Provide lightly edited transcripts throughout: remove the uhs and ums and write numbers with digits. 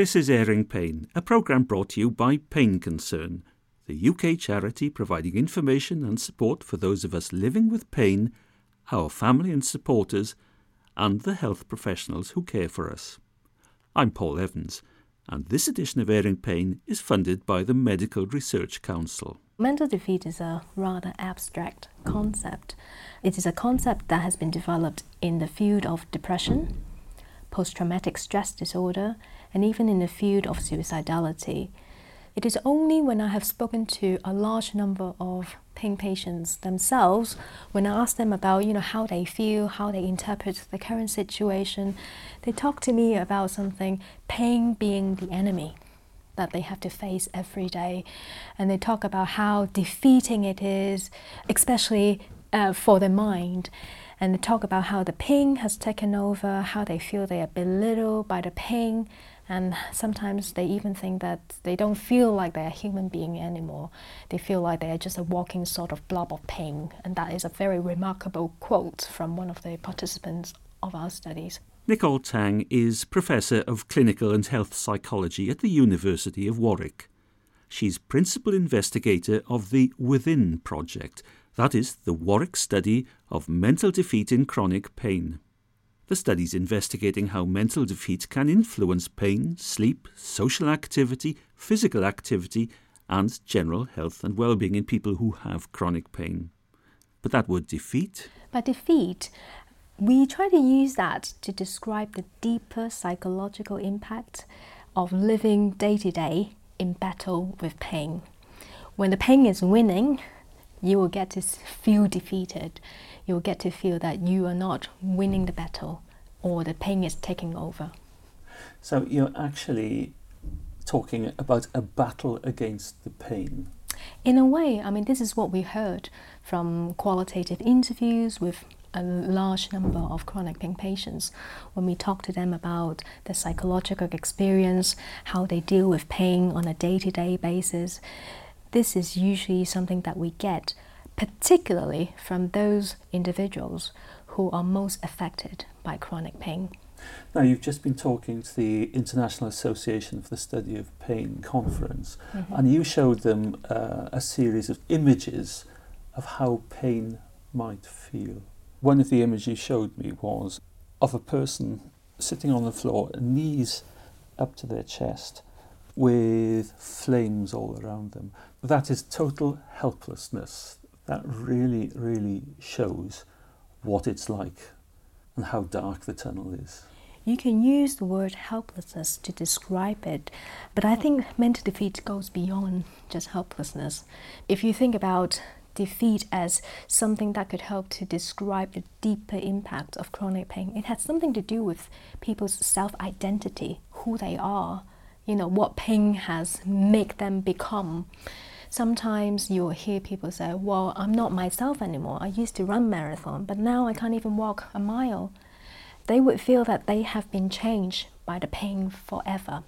This is Airing Pain, a programme brought to you by Pain Concern, the UK charity providing information and support for those of us living with pain, our family and supporters, and the health professionals who care for us. I'm Paul Evans, and this edition of Airing Pain is funded by the Medical Research Council. Mental defeat is a rather abstract concept. It is a concept that has been developed in the field of depression, post-traumatic stress disorder, and even in the field of suicidality. It is only when I have spoken to a large number of pain patients themselves, when I ask them about, how they feel, how they interpret the current situation, they talk to me about something, pain being the enemy that they have to face every day. And they talk about how defeating it is, especially for their mind. And they talk about how the pain has taken over, how they feel they are belittled by the pain, and sometimes they even think that they don't feel like they're a human being anymore. They feel like they're just a walking sort of blob of pain, and that is a very remarkable quote from one of the participants of our studies. Nicole Tang is Professor of Clinical and Health Psychology at the University of Warwick. She's Principal Investigator of the WITHIN Project, that is, the Warwick Study of Mental Defeat in Chronic Pain. The study's investigating how mental defeat can influence pain, sleep, social activity, physical activity, and general health and well-being in people who have chronic pain. But that word defeat? By defeat, we try to use that to describe the deeper psychological impact of living day-to-day in battle with pain. When the pain is winning, you will get to feel defeated. You'll get to feel that you are not winning the battle, or the pain is taking over. So you're actually talking about a battle against the pain. In a way, this is what we heard from qualitative interviews with a large number of chronic pain patients. When we talk to them about their psychological experience, how they deal with pain on a day-to-day basis, this is usually something that we get particularly from those individuals who are most affected by chronic pain. Now, you've just been talking to the International Association for the Study of Pain conference, and you showed them a series of images of how pain might feel. One of the images you showed me was of a person sitting on the floor, knees up to their chest, with flames all around them. That is total helplessness. That really, really shows what it's like and how dark the tunnel is. You can use the word helplessness to describe it, but I think mental defeat goes beyond just helplessness. If you think about defeat as something that could help to describe the deeper impact of chronic pain, it has something to do with people's self-identity, who they are, what pain has made them become. Sometimes you'll hear people say, well, I'm not myself anymore. I used to run marathon, but now I can't even walk a mile. They would feel that they have been changed by the pain forever.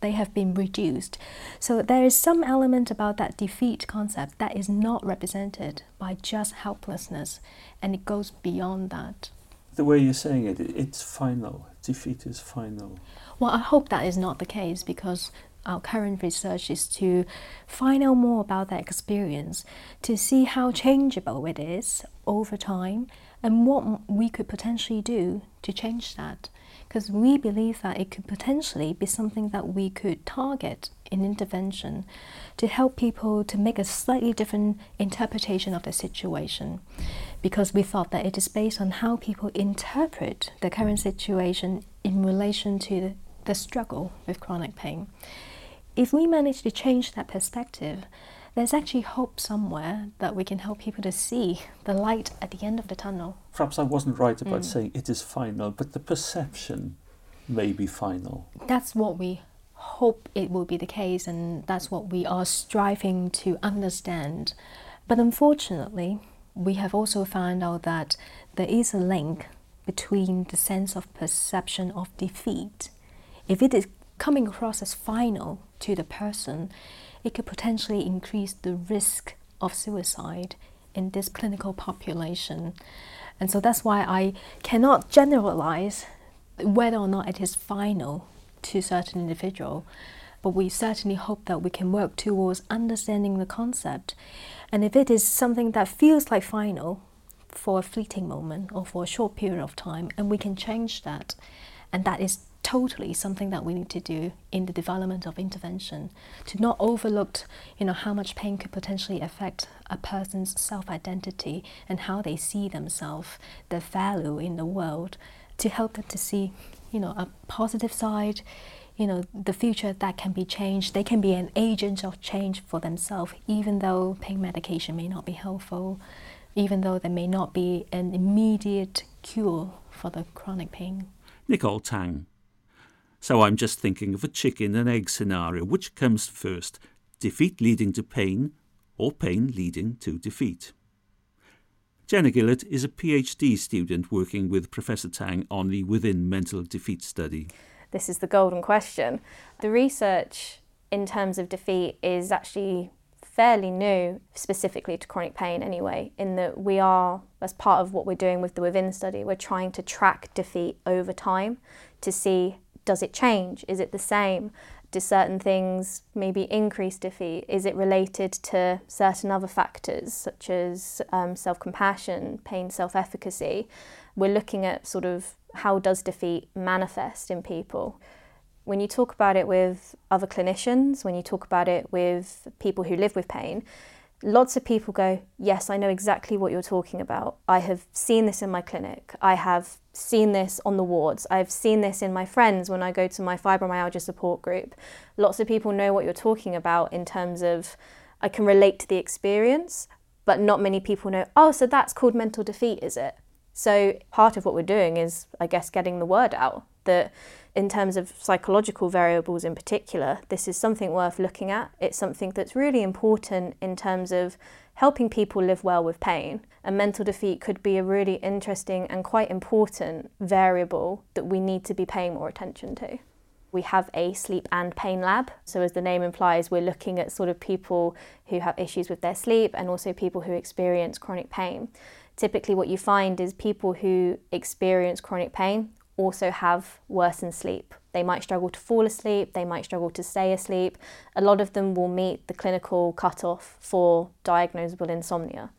They have been reduced. So there is some element about that defeat concept that is not represented by just helplessness, and it goes beyond that. The way you're saying it, it's final. Defeat is final. Well, I hope that is not the case, because our current research is to find out more about that experience, to see how changeable it is over time and what we could potentially do to change that. Because we believe that it could potentially be something that we could target in intervention to help people to make a slightly different interpretation of the situation. Because we thought that it is based on how people interpret the current situation in relation to the struggle with chronic pain. If we manage to change that perspective, there's actually hope somewhere that we can help people to see the light at the end of the tunnel. Perhaps I wasn't right about saying it is final, but the perception may be final. That's what we hope it will be the case, and that's what we are striving to understand. But unfortunately, we have also found out that there is a link between the sense of perception of defeat. If it is coming across as final to the person, it could potentially increase the risk of suicide in this clinical population. And so that's why I cannot generalize whether or not it is final to a certain individual, but we certainly hope that we can work towards understanding the concept. And if it is something that feels like final for a fleeting moment or for a short period of time, and we can change that, and that is totally something that we need to do in the development of intervention, to not overlook, how much pain could potentially affect a person's self-identity and how they see themselves, their value in the world, to help them to see, a positive side, the future that can be changed. They can be an agent of change for themselves, even though pain medication may not be helpful, even though there may not be an immediate cure for the chronic pain. Nicole Tang. So I'm just thinking of a chicken and egg scenario. Which comes first, defeat leading to pain or pain leading to defeat? Jenna Gillett is a PhD student working with Professor Tang on the WITHIN Mental Defeat study. This is the golden question. The research in terms of defeat is actually fairly new, specifically to chronic pain anyway, in that we are, as part of what we're doing with the WITHIN study, we're trying to track defeat over time to see, does it change? Is it the same? Do certain things maybe increase defeat? Is it related to certain other factors such as self-compassion, pain self-efficacy? We're looking at sort of how does defeat manifest in people? When you talk about it with other clinicians, when you talk about it with people who live with pain, lots of people go, yes, I know exactly what you're talking about. I have seen this in my clinic. I have seen this on the wards. I've seen this in my friends when I go to my fibromyalgia support group. Lots of people know what you're talking about in terms of, I can relate to the experience, but not many people know, oh, so that's called mental defeat, is it? So part of what we're doing is, I guess, getting the word out that in terms of psychological variables in particular, this is something worth looking at. It's something that's really important in terms of helping people live well with pain. And mental defeat could be a really interesting and quite important variable that we need to be paying more attention to. We have a sleep and pain lab. So as the name implies, we're looking at sort of people who have issues with their sleep and also people who experience chronic pain. Typically what you find is people who experience chronic pain also have worsened sleep. They might struggle to fall asleep, they might struggle to stay asleep. A lot of them will meet the clinical cutoff for diagnosable insomnia.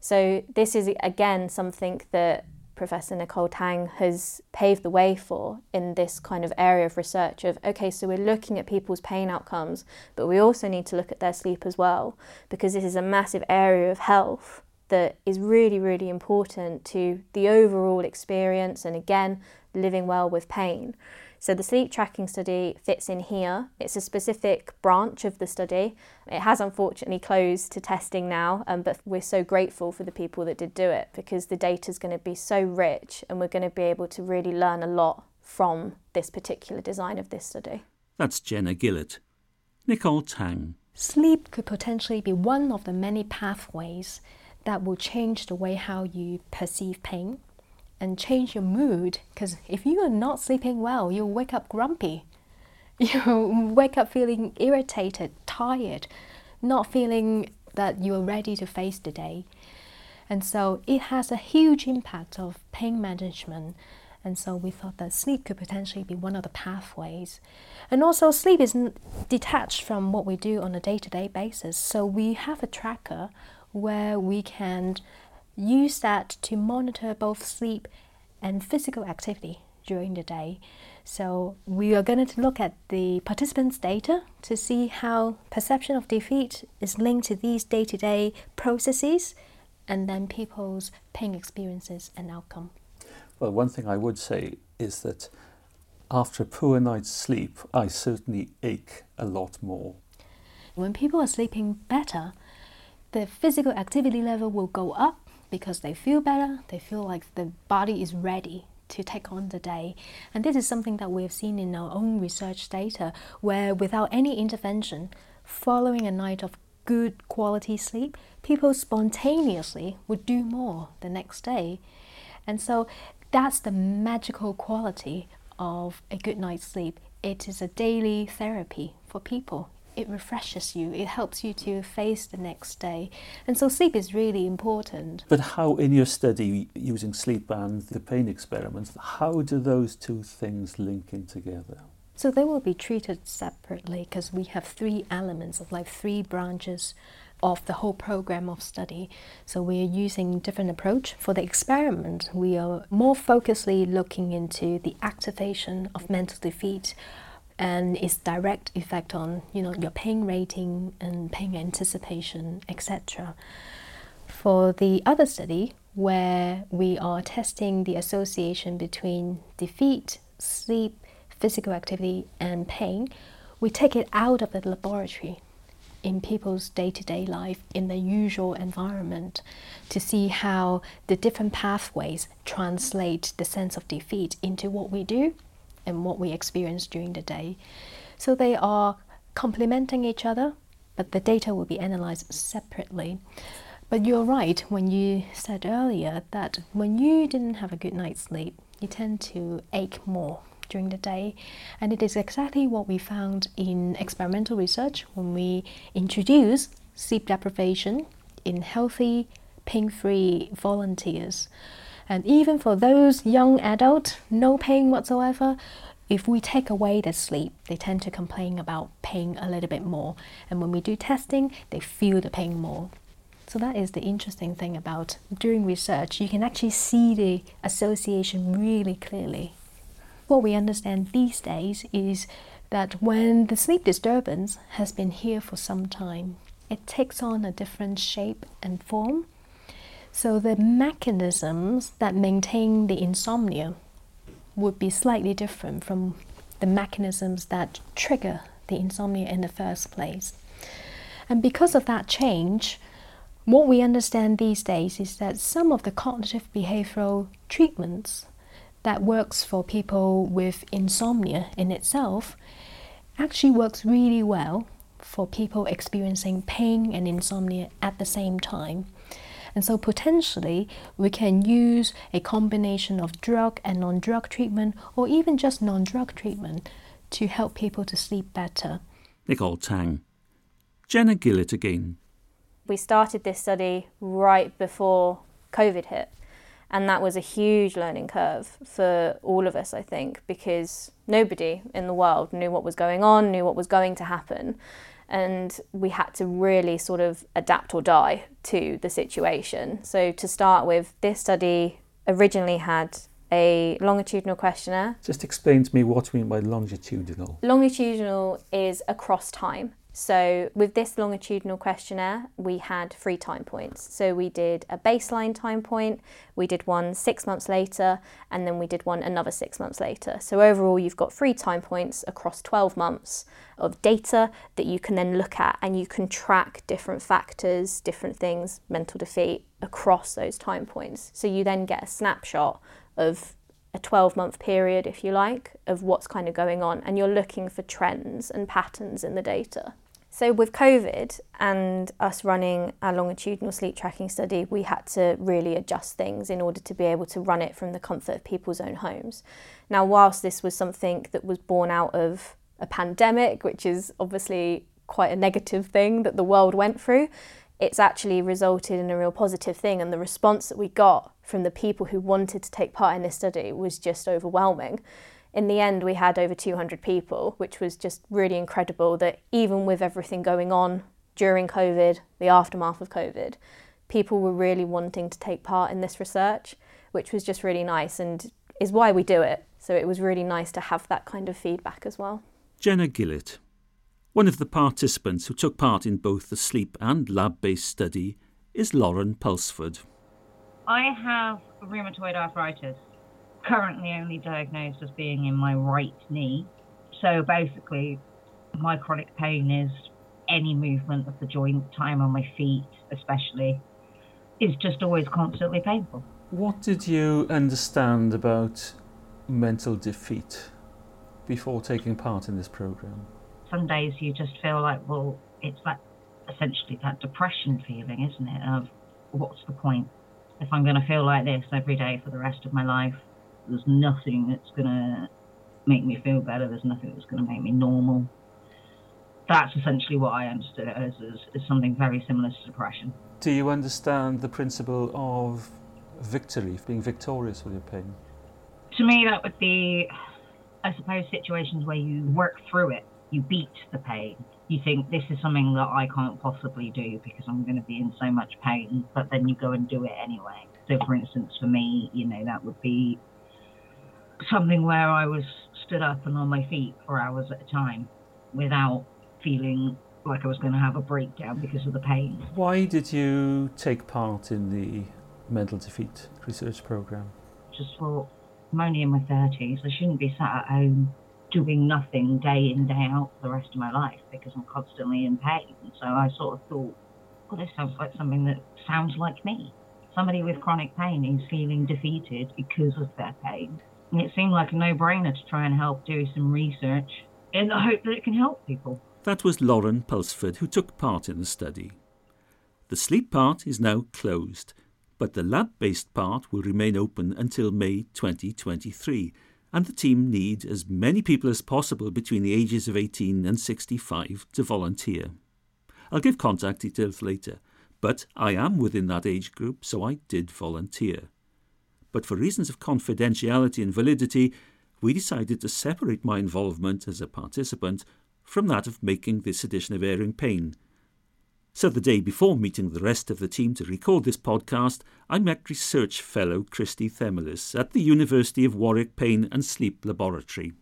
So this is again something that Professor Nicole Tang has paved the way for in this kind of area of research of, okay, so we're looking at people's pain outcomes, but we also need to look at their sleep as well, because this is a massive area of health that is really, really important to the overall experience and again, living well with pain. So the sleep tracking study fits in here. It's a specific branch of the study. It has unfortunately closed to testing now, but we're so grateful for the people that did do it because the data is going to be so rich and we're going to be able to really learn a lot from this particular design of this study. That's Jenna Gillett. Nicole Tang. Sleep could potentially be one of the many pathways that will change the way how you perceive pain and change your mood, because if you are not sleeping well, you'll wake up grumpy. You'll wake up feeling irritated, tired, not feeling that you are ready to face the day. And so it has a huge impact of pain management. And so we thought that sleep could potentially be one of the pathways. And also sleep isn't detached from what we do on a day-to-day basis. So we have a tracker where we can use that to monitor both sleep and physical activity during the day. So we are going to look at the participants' data to see how perception of defeat is linked to these day-to-day processes and then people's pain experiences and outcome. Well, one thing I would say is that after a poor night's sleep, I certainly ache a lot more. When people are sleeping better, their physical activity level will go up, because they feel better, they feel like the body is ready to take on the day. And this is something that we have seen in our own research data, where without any intervention, following a night of good quality sleep, people spontaneously would do more the next day. And so that's the magical quality of a good night's sleep. It is a daily therapy for people. It refreshes you, it helps you to face the next day. And so sleep is really important. But how, in your study, using sleep and the pain experiments, how do those two things link in together? So they will be treated separately because we have three elements of like three branches of the whole program of study. So we're using different approach. For the experiment, we are more focusedly looking into the activation of mental defeat and its direct effect on, you know, your pain rating and pain anticipation, etc. For the other study, where we are testing the association between defeat, sleep, physical activity and pain, we take it out of the laboratory in people's day-to-day life in the usual environment to see how the different pathways translate the sense of defeat into what we do and what we experience during the day. So they are complementing each other, but the data will be analyzed separately. But you're right when you said earlier that when you didn't have a good night's sleep, you tend to ache more during the day, and it is exactly what we found in experimental research when we introduce sleep deprivation in healthy, pain-free volunteers. And even for those young adults, no pain whatsoever, if we take away their sleep, they tend to complain about pain a little bit more. And when we do testing, they feel the pain more. So that is the interesting thing about doing research. You can actually see the association really clearly. What we understand these days is that when the sleep disturbance has been here for some time, it takes on a different shape and form. So the mechanisms that maintain the insomnia would be slightly different from the mechanisms that trigger the insomnia in the first place. And because of that change, what we understand these days is that some of the cognitive behavioral treatments that works for people with insomnia in itself actually works really well for people experiencing pain and insomnia at the same time. And so potentially we can use a combination of drug and non-drug treatment or even just non-drug treatment to help people to sleep better. Nicole Tang. Jenna Gillett again. We started this study right before COVID hit. And that was a huge learning curve for all of us, I think, because nobody in the world knew what was going on, knew what was going to happen. And we had to really sort of adapt or die to the situation. So to start with, this study originally had a longitudinal questionnaire. Just explain to me what we mean by longitudinal. Longitudinal is across time. So with this longitudinal questionnaire, we had 3 time points. So we did a baseline time point, we did one 6 months later, and then we did one another 6 months later. So overall, you've got 3 time points across 12 months of data that you can then look at, and you can track different factors, different things, mental defeat across those time points. So you then get a snapshot of a 12-month period, if you like, of what's kind of going on, and you're looking for trends and patterns in the data. So with COVID and us running our longitudinal sleep tracking study, we had to really adjust things in order to be able to run it from the comfort of people's own homes. Now, whilst this was something that was born out of a pandemic, which is obviously quite a negative thing that the world went through, it's actually resulted in a real positive thing, and the response that we got from the people who wanted to take part in this study was just overwhelming. In the end, we had over 200 people, which was just really incredible that even with everything going on during COVID, the aftermath of COVID, people were really wanting to take part in this research, which was just really nice and is why we do it. So it was really nice to have that kind of feedback as well. Jenna Gillett, one of the participants who took part in both the sleep and lab-based study, is Lauren Pulsford. I have rheumatoid arthritis, currently only diagnosed as being in my right knee. So basically, my chronic pain is any movement of the joint, time on my feet especially, is just always constantly painful. What did you understand about mental defeat before taking part in this programme? Some days you just feel like, well, it's that essentially that depression feeling, isn't it? Of what's the point? If I'm going to feel like this every day for the rest of my life, there's nothing that's going to make me feel better. There's nothing that's going to make me normal. That's essentially what I understood it as, is something very similar to depression. Do you understand the principle of victory, being victorious with your pain? To me, that would be I suppose, situations where you work through it, you beat the pain. You think, this is something that I can't possibly do because I'm going to be in so much pain, but then you go and do it anyway. So, for instance, for me, you know, that would be something where I was stood up and on my feet for hours at a time without feeling like I was going to have a breakdown because of the pain. Why did you take part in the mental defeat research program? Just thought, I'm only in my 30s, I shouldn't be sat at home doing nothing day in, day out for the rest of my life because I'm constantly in pain. So I sort of thought, well, this sounds like something that sounds like me. Somebody with chronic pain who's feeling defeated because of their pain. And it seemed like a no-brainer to try and help do some research in the hope that it can help people. That was Lauren Pulsford, who took part in the study. The sleep part is now closed, but the lab-based part will remain open until May 2023, and the team need as many people as possible between the ages of 18 and 65 to volunteer. I'll give contact details later, but I am within that age group, so I did volunteer. But for reasons of confidentiality and validity, we decided to separate my involvement as a participant from that of making this edition of Airing Pain. So the day before meeting the rest of the team to record this podcast, I met research fellow Christy Themelis at the University of Warwick Pain and Sleep Laboratory.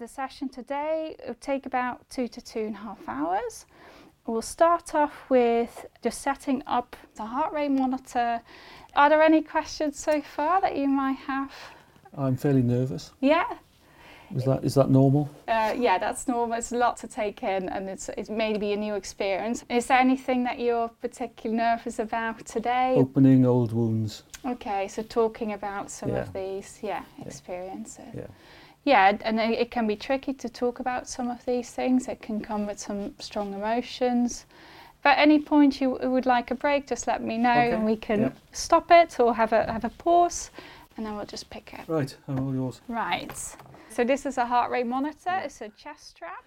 The session today will take about 2 to 2.5 hours. We'll start off with just setting up the heart rate monitor. Are there any questions so far that you might have? I'm fairly nervous. Yeah. Is that normal? Yeah, that's normal. It's a lot to take in, and it's maybe a new experience. Is there anything that you're particularly nervous about today? Opening old wounds. Okay, so talking about some of these experiences. Yeah, and it can be tricky to talk about some of these things. It can come with some strong emotions. If at any point you would like a break, just let me know, and we can stop it or have a pause, and then we'll just pick up. Right, I'm all yours. Right. So this is a heart rate monitor, it's a chest strap.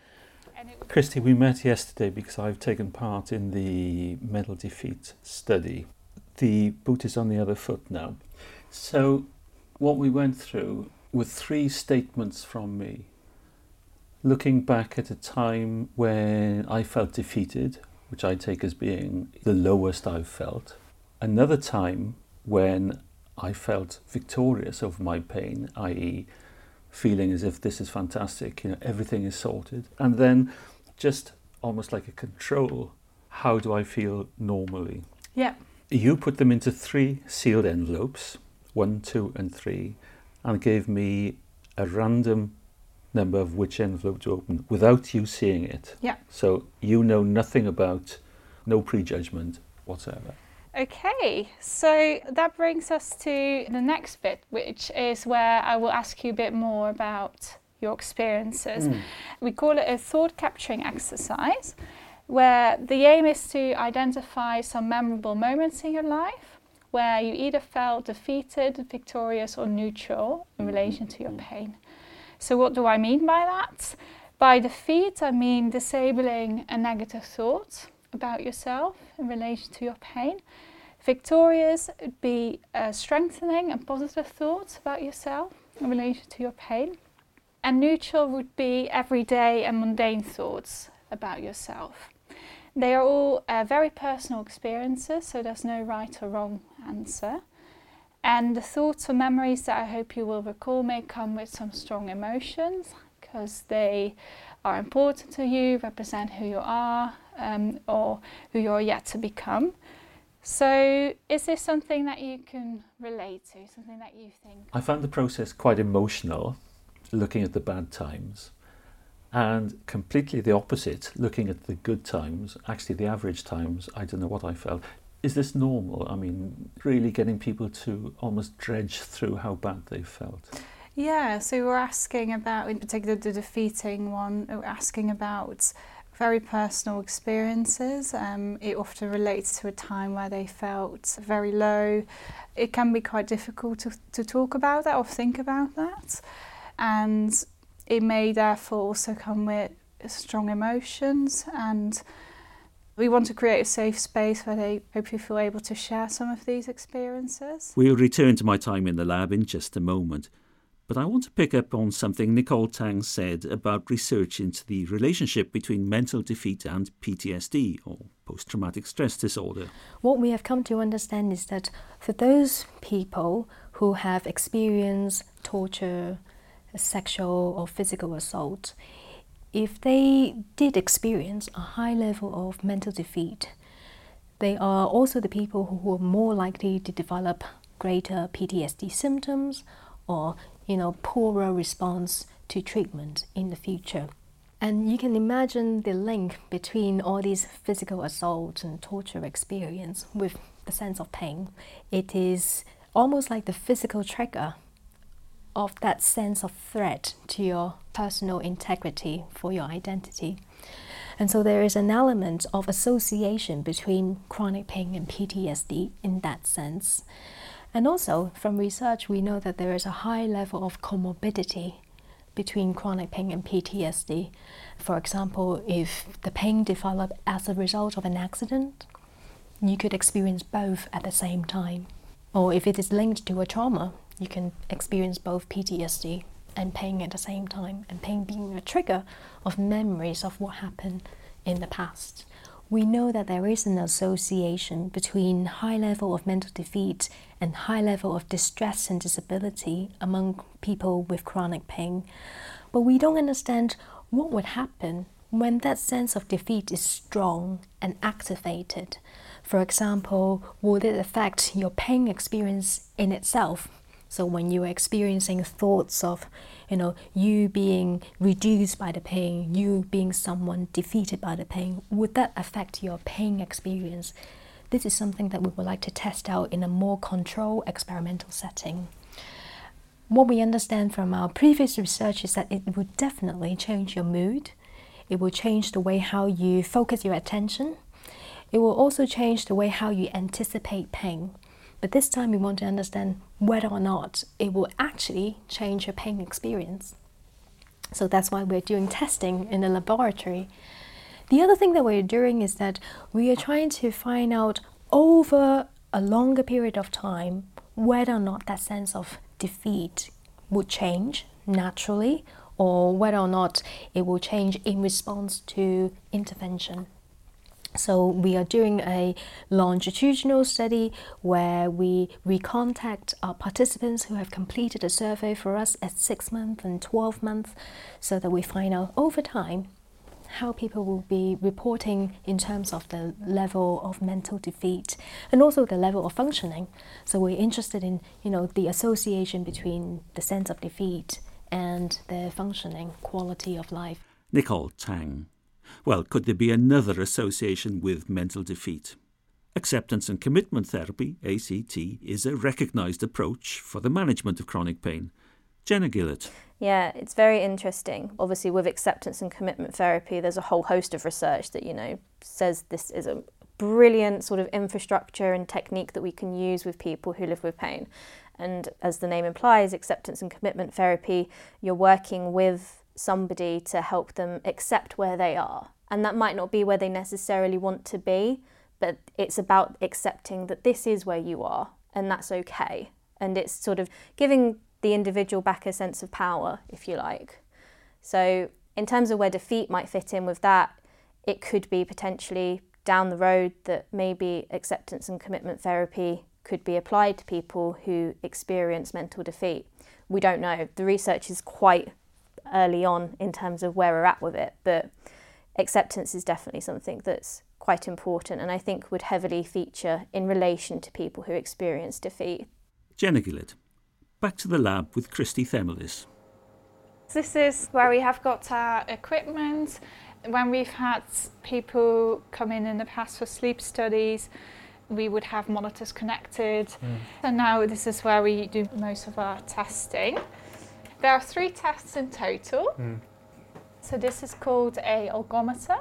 And Christy, we met yesterday because I've taken part in the mental defeat study. The boot is on the other foot now. So what we went through were 3 statements from me, looking back at a time when I felt defeated, which I take as being the lowest I've felt. Another time when I felt victorious over my pain, i.e. feeling as if this is fantastic, you know, everything is sorted. And then just almost like a control, how do I feel normally? Yeah. You put them into 3 sealed envelopes, 1, 2, and 3, and gave me a random number of which envelope to open without you seeing it. Yeah. So you know nothing about, no prejudgment whatsoever. Okay, so that brings us to the next bit, which is where I will ask you a bit more about your experiences. We call it a thought capturing exercise, where the aim is to identify some memorable moments in your life where you either felt defeated, victorious, or neutral in relation to your pain. So what do I mean by that? By defeat, I mean disabling a negative thought about yourself in relation to your pain. Victorious would be strengthening and positive thoughts about yourself in relation to your pain. And neutral would be everyday and mundane thoughts about yourself. They are all very personal experiences, so there's no right or wrong answer. And the thoughts or memories that I hope you will recall may come with some strong emotions, because they are important to you, represent who you are, or who you're yet to become. So is this something that you can relate to, something that you think? I found the process quite emotional, looking at the bad times, and completely the opposite, looking at the good times, actually the average times. I don't know what I felt. Is this normal? I mean, really getting people to almost dredge through how bad they felt. Yeah, so we're asking about, in particular the defeating one, we're asking about very personal experiences. It often relates to a time where they felt very low. It can be quite difficult to talk about that or think about that. And it may therefore also come with strong emotions. And we want to create a safe space where they hopefully feel able to share some of these experiences. We'll return to my time in the lab in just a moment. But I want to pick up on something Nicole Tang said about research into the relationship between mental defeat and PTSD, or post-traumatic stress disorder. What we have come to understand is that for those people who have experienced torture, sexual or physical assault, if they did experience a high level of mental defeat, they are also the people who are more likely to develop greater PTSD symptoms or poorer response to treatment in the future. And you can imagine the link between all these physical assault and torture experience with the sense of pain. It is almost like the physical trigger of that sense of threat to your personal integrity, for your identity. And so there is an element of association between chronic pain and PTSD in that sense. And also, from research, we know that there is a high level of comorbidity between chronic pain and PTSD. For example, if the pain develops as a result of an accident, you could experience both at the same time. Or if it is linked to a trauma, you can experience both PTSD and pain at the same time, and pain being a trigger of memories of what happened in the past. We know that there is an association between high level of mental defeat and high level of distress and disability among people with chronic pain. But we don't understand what would happen when that sense of defeat is strong and activated. For example, would it affect your pain experience in itself? So when you are experiencing thoughts of, you being reduced by the pain, you being someone defeated by the pain, would that affect your pain experience? This is something that we would like to test out in a more controlled experimental setting. What we understand from our previous research is that it would definitely change your mood. It will change the way how you focus your attention. It will also change the way how you anticipate pain. But this time we want to understand whether or not it will actually change your pain experience. So that's why we're doing testing in the laboratory. The other thing that we're doing is that we are trying to find out over a longer period of time whether or not that sense of defeat would change naturally, or whether or not it will change in response to intervention. So we are doing a longitudinal study where we recontact our participants who have completed a survey for us at 6 months and 12 months, so that we find out over time how people will be reporting in terms of the level of mental defeat and also the level of functioning. So we're interested in, the association between the sense of defeat and their functioning, quality of life. Nicole Tang. Well, could there be another association with mental defeat? Acceptance and commitment therapy, ACT, is a recognised approach for the management of chronic pain. Jenna Gillett. Yeah, it's very interesting. Obviously, with acceptance and commitment therapy, there's a whole host of research that, says this is a brilliant sort of infrastructure and technique that we can use with people who live with pain. And as the name implies, acceptance and commitment therapy, you're working with somebody to help them accept where they are, and that might not be where they necessarily want to be, but it's about accepting that this is where you are and that's okay, and it's sort of giving the individual back a sense of power, if you like. So in terms of where defeat might fit in with that, it could be potentially down the road that maybe acceptance and commitment therapy could be applied to people who experience mental defeat. We don't know. The research is quite early on in terms of where we're at with it, but acceptance is definitely something that's quite important, and I think would heavily feature in relation to people who experience defeat. Jenna Gillett. Back to the lab with Christy Themelis. This is where we have got our equipment. When we've had people come in the past for sleep studies, we would have monitors connected, and now this is where we do most of our testing. There are 3 tests in total. So this is called an algometer,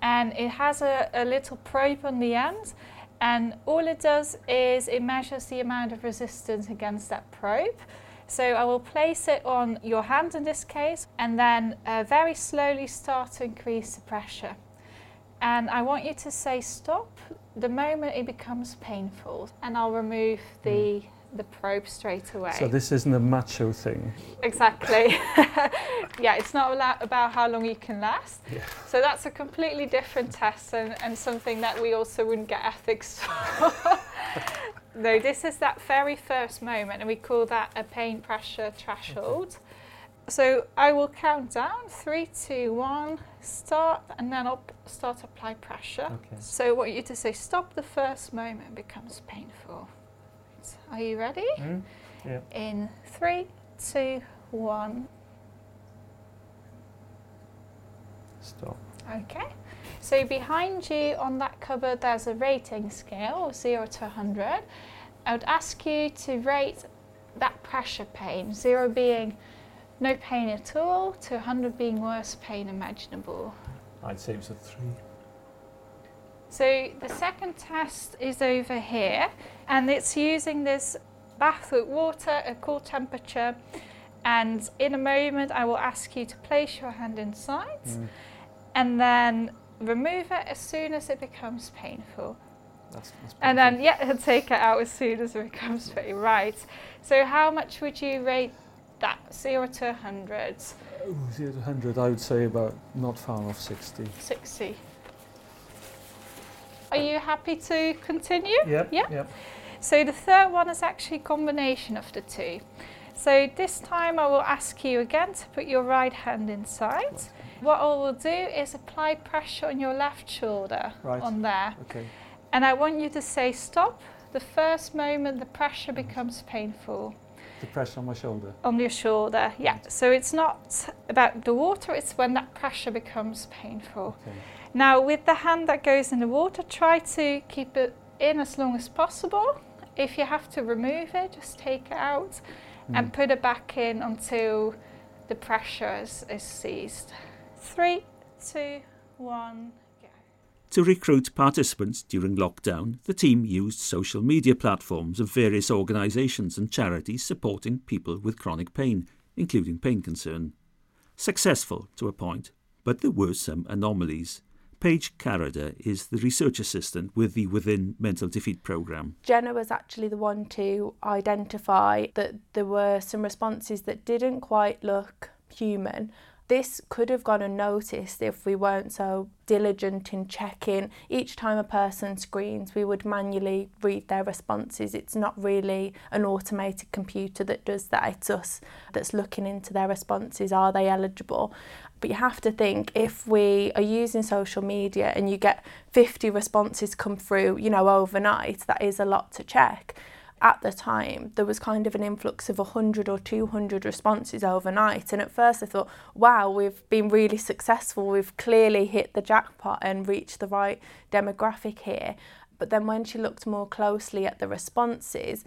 and it has a little probe on the end, and all it does is it measures the amount of resistance against that probe. So I will place it on your hand in this case, and then very slowly start to increase the pressure. And I want you to say stop the moment it becomes painful, and I'll remove the the probe straight away. So this isn't a macho thing. Exactly. Yeah, it's not about how long you can last. Yeah. So that's a completely different test and something that we also wouldn't get ethics for. No, this is that very first moment, and we call that a pain pressure threshold. Okay. So I will count down, 3, 2, 1, start, and then I'll start to apply pressure. Okay. So I want you to say, stop the first moment becomes painful. Are you ready? Mm. Yeah. In 3, 2, 1. Stop. Okay. So behind you on that cupboard, there's a rating scale, 0 to 100. I would ask you to rate that pressure pain, 0 being no pain at all, to 100 being worst pain imaginable. I'd say it was a 3. So the second test is over here, and it's using this bath with water at cool temperature. And in a moment, I will ask you to place your hand inside and then remove it as soon as it becomes painful. That's and then, yeah, take it out as soon as it becomes painful. Right. So how much would you rate that, 0 to 100? 0 to 100, I would say about not far off 60. 60. Are you happy to continue? Yep. Yeah. Yep. So the third one is actually a combination of the two. So this time I will ask you again to put your right hand inside. Right. What I will do is apply pressure on your left shoulder, right, on there. Okay. And I want you to say stop the first moment the pressure becomes painful. The pressure on my shoulder? On your shoulder, yeah. Right. So it's not about the water, it's when that pressure becomes painful. Okay. Now with the hand that goes in the water, try to keep it in as long as possible. If you have to remove it, just take it out and put it back in until the pressure is ceased. 3, 2, 1, go. To recruit participants during lockdown, the team used social media platforms of various organisations and charities supporting people with chronic pain, including Pain Concern. Successful to a point, but there were some anomalies. Paige Carada is the research assistant with the WITHIN Mental Defeat programme. Jenna was actually the one to identify that there were some responses that didn't quite look human. This could have gone unnoticed if we weren't so diligent in checking. Each time a person screens, we would manually read their responses. It's not really an automated computer that does that. It's us that's looking into their responses. Are they eligible? But you have to think, if we are using social media and you get 50 responses come through, you know, overnight, that is a lot to check. At the time, there was kind of an influx of 100 or 200 responses overnight. And at first I thought, wow, we've been really successful. We've clearly hit the jackpot and reached the right demographic here. But then when she looked more closely at the responses,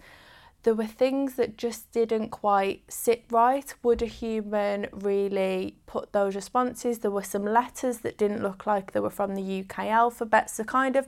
there were things that just didn't quite sit right. Would a human really put those responses? There were some letters that didn't look like they were from the UK alphabet. So kind of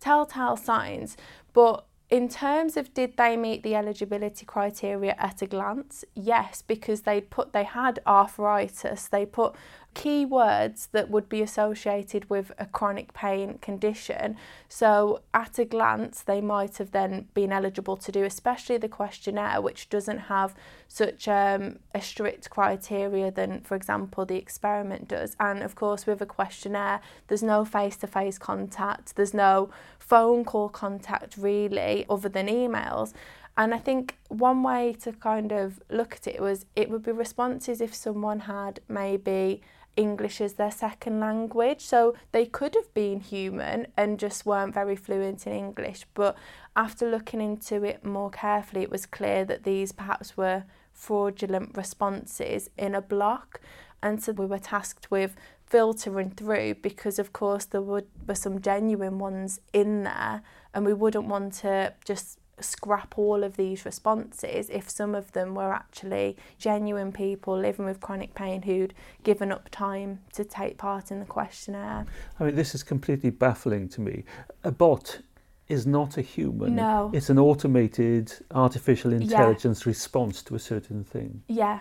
telltale signs. But in terms of did they meet the eligibility criteria at a glance? Yes, because they had arthritis. They put key words that would be associated with a chronic pain condition. So at a glance, they might have then been eligible to do, especially the questionnaire, which doesn't have such a strict criteria than, for example, the experiment does. And of course, with a questionnaire, there's no face-to-face contact. There's no phone call contact, really, other than emails. And I think one way to kind of look at it was it would be responses if someone had maybe English as their second language. So they could have been human and just weren't very fluent in English. But after looking into it more carefully, it was clear that these perhaps were fraudulent responses in a block. And so we were tasked with filtering through, because of course there were some genuine ones in there, and we wouldn't want to just scrap all of these responses if some of them were actually genuine people living with chronic pain who'd given up time to take part in the questionnaire. I mean, this is completely baffling to me. A bot is not a human. No. It's an automated artificial intelligence response to a certain thing. Yeah.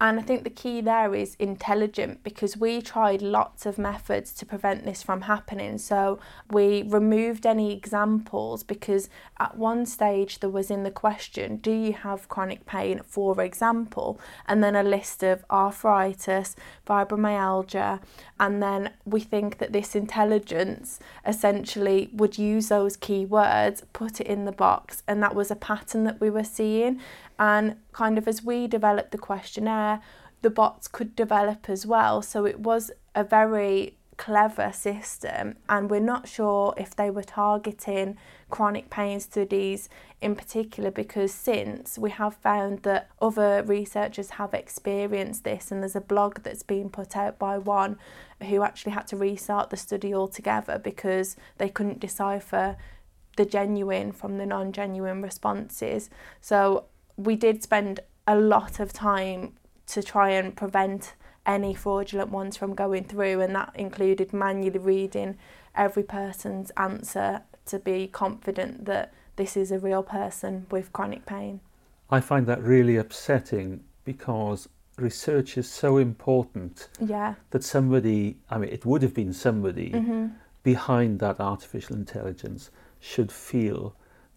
And I think the key there is intelligent, because we tried lots of methods to prevent this from happening. So we removed any examples, because at one stage there was in the question, do you have chronic pain, for example, and then a list of arthritis, fibromyalgia, and then we think that this intelligence essentially would use those key words, put it in the box, and that was a pattern that we were seeing. And kind of as we developed the questionnaire, the bots could develop as well. So it was a very clever system, and we're not sure if they were targeting chronic pain studies in particular, because since we have found that other researchers have experienced this, and there's a blog that's been put out by one who actually had to restart the study altogether because they couldn't decipher the genuine from the non-genuine responses. So we did spend a lot of time to try and prevent any fraudulent ones from going through, and that included manually reading every person's answer to be confident that this is a real person with chronic pain. I find that really upsetting, because research is so important that somebody, I mean, it would have been somebody behind that artificial intelligence should feel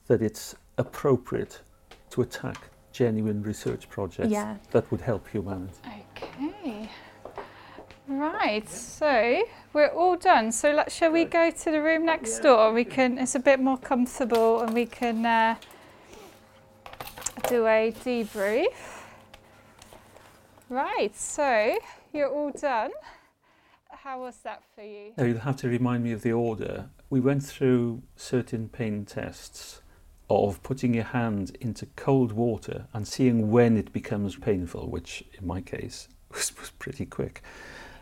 that it's appropriate to attack genuine research projects that would help humanity. Okay, right, so we're all done. So shall we go to the room next door? We can. It's a bit more comfortable, and we can do a debrief. Right, so you're all done. How was that for you? Now you'll have to remind me of the order. We went through certain pain tests of putting your hand into cold water and seeing when it becomes painful, which in my case was pretty quick.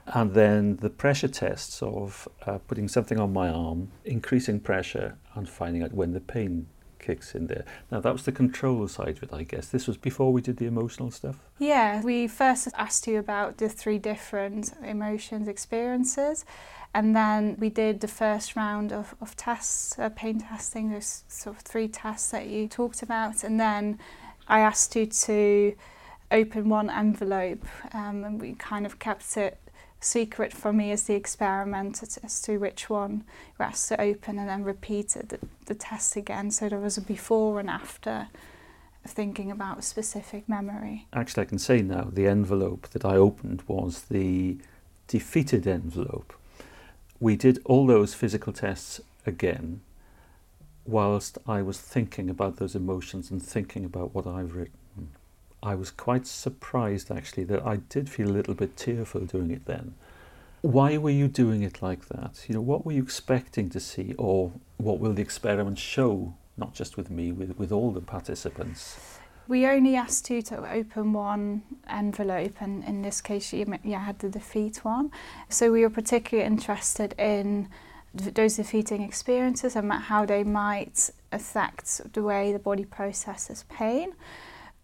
And then the pressure tests of putting something on my arm, increasing pressure, and finding out when the pain kicks in there. Now that was the control side of it, I guess. This was before we did the emotional stuff? Yeah, we first asked you about the three different emotions, experiences, and then we did the first round of tests, pain testing, those sort of three tests that you talked about, and then I asked you to open one envelope, and we kind of kept it secret for me as the experiment as to which one you asked to open, and then repeated the test again, so there was a before and after of thinking about a specific memory. Actually, I can say now the envelope that I opened was the defeated envelope. We did all those physical tests again whilst I was thinking about those emotions and thinking about what I've written. I was quite surprised, actually, that I did feel a little bit tearful doing it then. Why were you doing it like that? You know, what were you expecting to see, or what will the experiment show, not just with me, with all the participants? We only asked you to open one envelope, and in this case you had the defeat one. So we were particularly interested in those defeating experiences and how they might affect the way the body processes pain.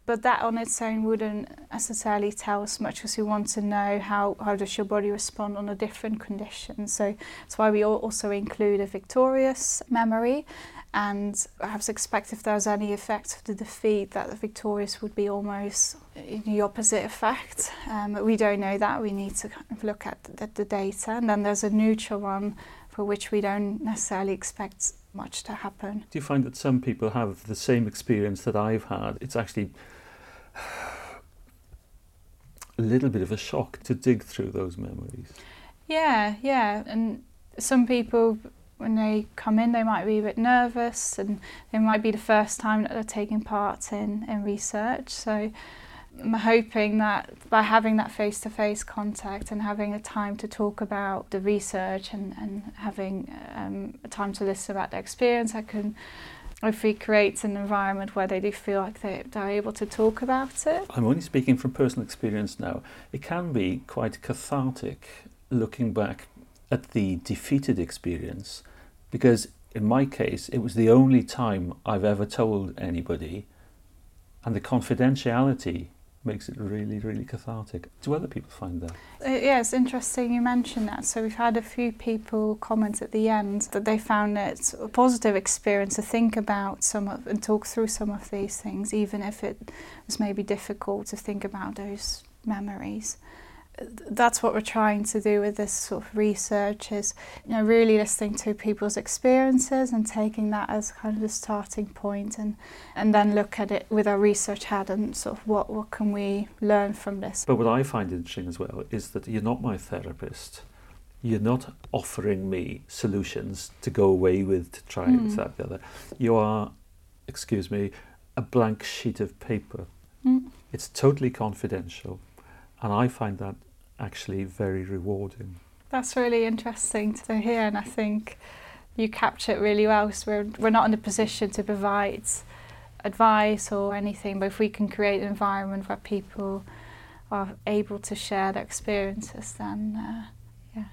But that on its own wouldn't necessarily tell us much, because we want to know how does your body respond on a different condition. So that's why we also include a victorious memory, and perhaps expect if there's any effect of the defeat that the victorious would be almost the opposite effect. But we don't know that. We need to kind of look at the data. And then there's a neutral one for which we don't necessarily expect much to happen. Do you find that some people have the same experience that I've had? It's actually a little bit of a shock to dig through those memories. Yeah, and some people, when they come in, they might be a bit nervous, and it might be the first time that they're taking part in research. So I'm hoping that by having that face-to-face contact and having a time to talk about the research and having a time to listen about their experience, I can hopefully create an environment where they do feel like they're able to talk about it. I'm only speaking from personal experience now. It can be quite cathartic looking back at the defeated experience, because in my case it was the only time I've ever told anybody, and the confidentiality makes it really, really cathartic. Do other people find that? Yeah, it's interesting you mentioned that. So we've had a few people comment at the end that they found it a positive experience to think about and talk through some of these things, even if it was maybe difficult to think about those memories. That's what we're trying to do with this sort of research, is, you know, really listening to people's experiences and taking that as kind of a starting point, and then look at it with our research hat and sort of what can we learn from this. But what I find interesting as well is that you're not my therapist. You're not offering me solutions to go away with to try and that the other. You are, excuse me, a blank sheet of paper. It's totally confidential. And I find that actually very rewarding. That's really interesting to hear, and I think you capture it really well. So we're not in a position to provide advice or anything, but if we can create an environment where people are able to share their experiences, then yeah.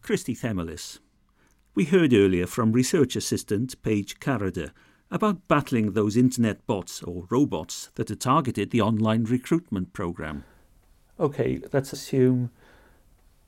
Christy Themelis. We heard earlier from research assistant Paige Carada about battling those internet bots or robots that are targeted the online recruitment programme. Okay, let's assume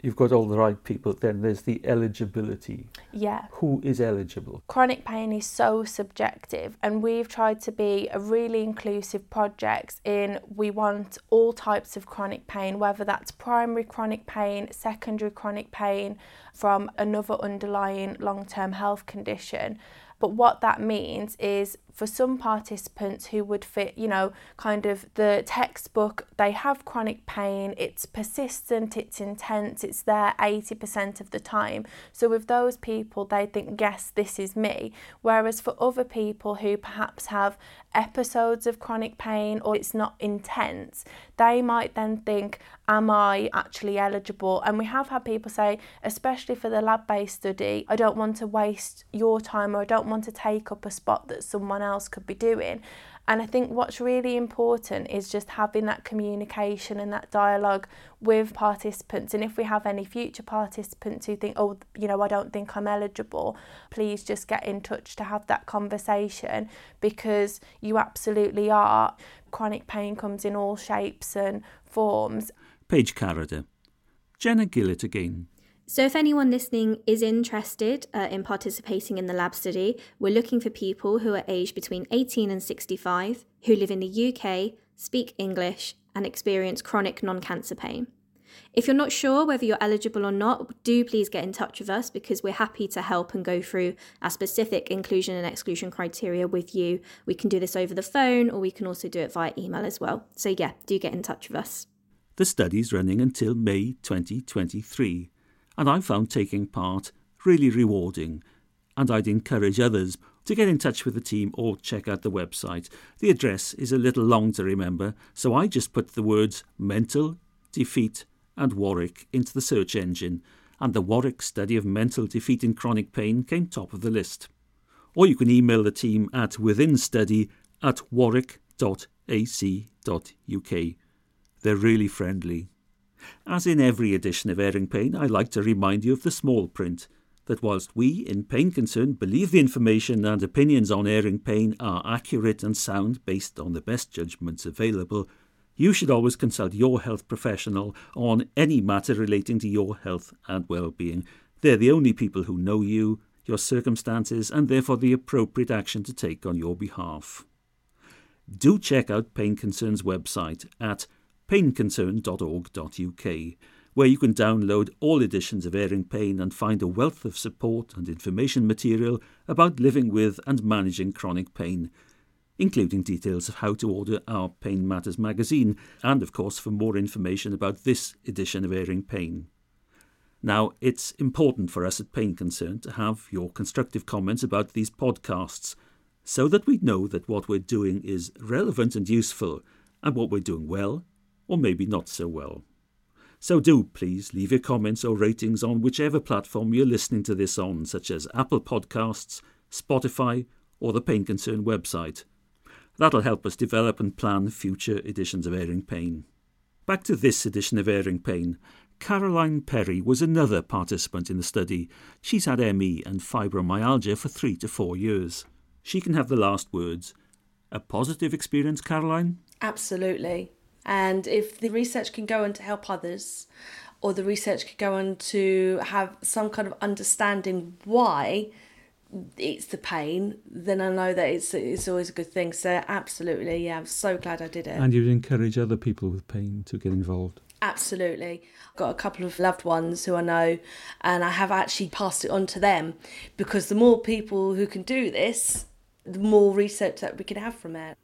you've got all the right people, then there's the eligibility. Yeah. Who is eligible? Chronic pain is so subjective, and we've tried to be a really inclusive project in we want all types of chronic pain, whether that's primary chronic pain, secondary chronic pain, from another underlying long-term health condition. But what that means is for some participants who would fit, you know, kind of the textbook, they have chronic pain, it's persistent, it's intense, it's there 80% of the time. So with those people, they think, yes, this is me. Whereas for other people who perhaps have episodes of chronic pain or it's not intense, they might then think, am I actually eligible? And we have had people say, especially for the lab-based study, I don't want to waste your time, or I don't want to take up a spot that someone else could be doing. And I think what's really important is just having that communication and that dialogue with participants. And if we have any future participants who think, oh, you know, I don't think I'm eligible, please just get in touch to have that conversation, because you absolutely are. Chronic pain comes in all shapes and forms. Paige Carada. Jenna Gillett again. So if anyone listening is interested in participating in the lab study, we're looking for people who are aged between 18 and 65, who live in the UK, speak English, and experience chronic non-cancer pain. If you're not sure whether you're eligible or not, do please get in touch with us, because we're happy to help and go through our specific inclusion and exclusion criteria with you. We can do this over the phone, or we can also do it via email as well. So yeah, do get in touch with us. The study's running until May 2023. And I found taking part really rewarding, and I'd encourage others to get in touch with the team or check out the website. The address is a little long to remember, so I just put the words mental, defeat and Warwick into the search engine, and the Warwick Study of Mental Defeat in Chronic Pain came top of the list. Or you can email the team at withinstudy@warwick.ac.uk. They're really friendly. As in every edition of Airing Pain, I like to remind you of the small print, that whilst we in Pain Concern believe the information and opinions on Airing Pain are accurate and sound based on the best judgments available, you should always consult your health professional on any matter relating to your health and well-being. They're the only people who know you, your circumstances, and therefore the appropriate action to take on your behalf. Do check out Pain Concern's website at painconcern.org.uk, where you can download all editions of Airing Pain and find a wealth of support and information material about living with and managing chronic pain, including details of how to order our Pain Matters magazine, and of course for more information about this edition of Airing Pain. Now, it's important for us at Pain Concern to have your constructive comments about these podcasts, so that we know that what we're doing is relevant and useful, and what we're doing well, or maybe not so well. So do please leave your comments or ratings on whichever platform you're listening to this on, such as Apple Podcasts, Spotify, or the Pain Concern website. That'll help us develop and plan future editions of Airing Pain. Back to this edition of Airing Pain. Caroline Perry was another participant in the study. She's had ME and fibromyalgia for 3 to 4 years. She can have the last words. A positive experience, Caroline? Absolutely. And if the research can go on to help others, or the research could go on to have some kind of understanding why it's the pain, then I know that it's always a good thing. So absolutely, yeah, I'm so glad I did it. And you'd encourage other people with pain to get involved? Absolutely. I've got a couple of loved ones who I know, and I have actually passed it on to them, because the more people who can do this, the more research that we can have from it.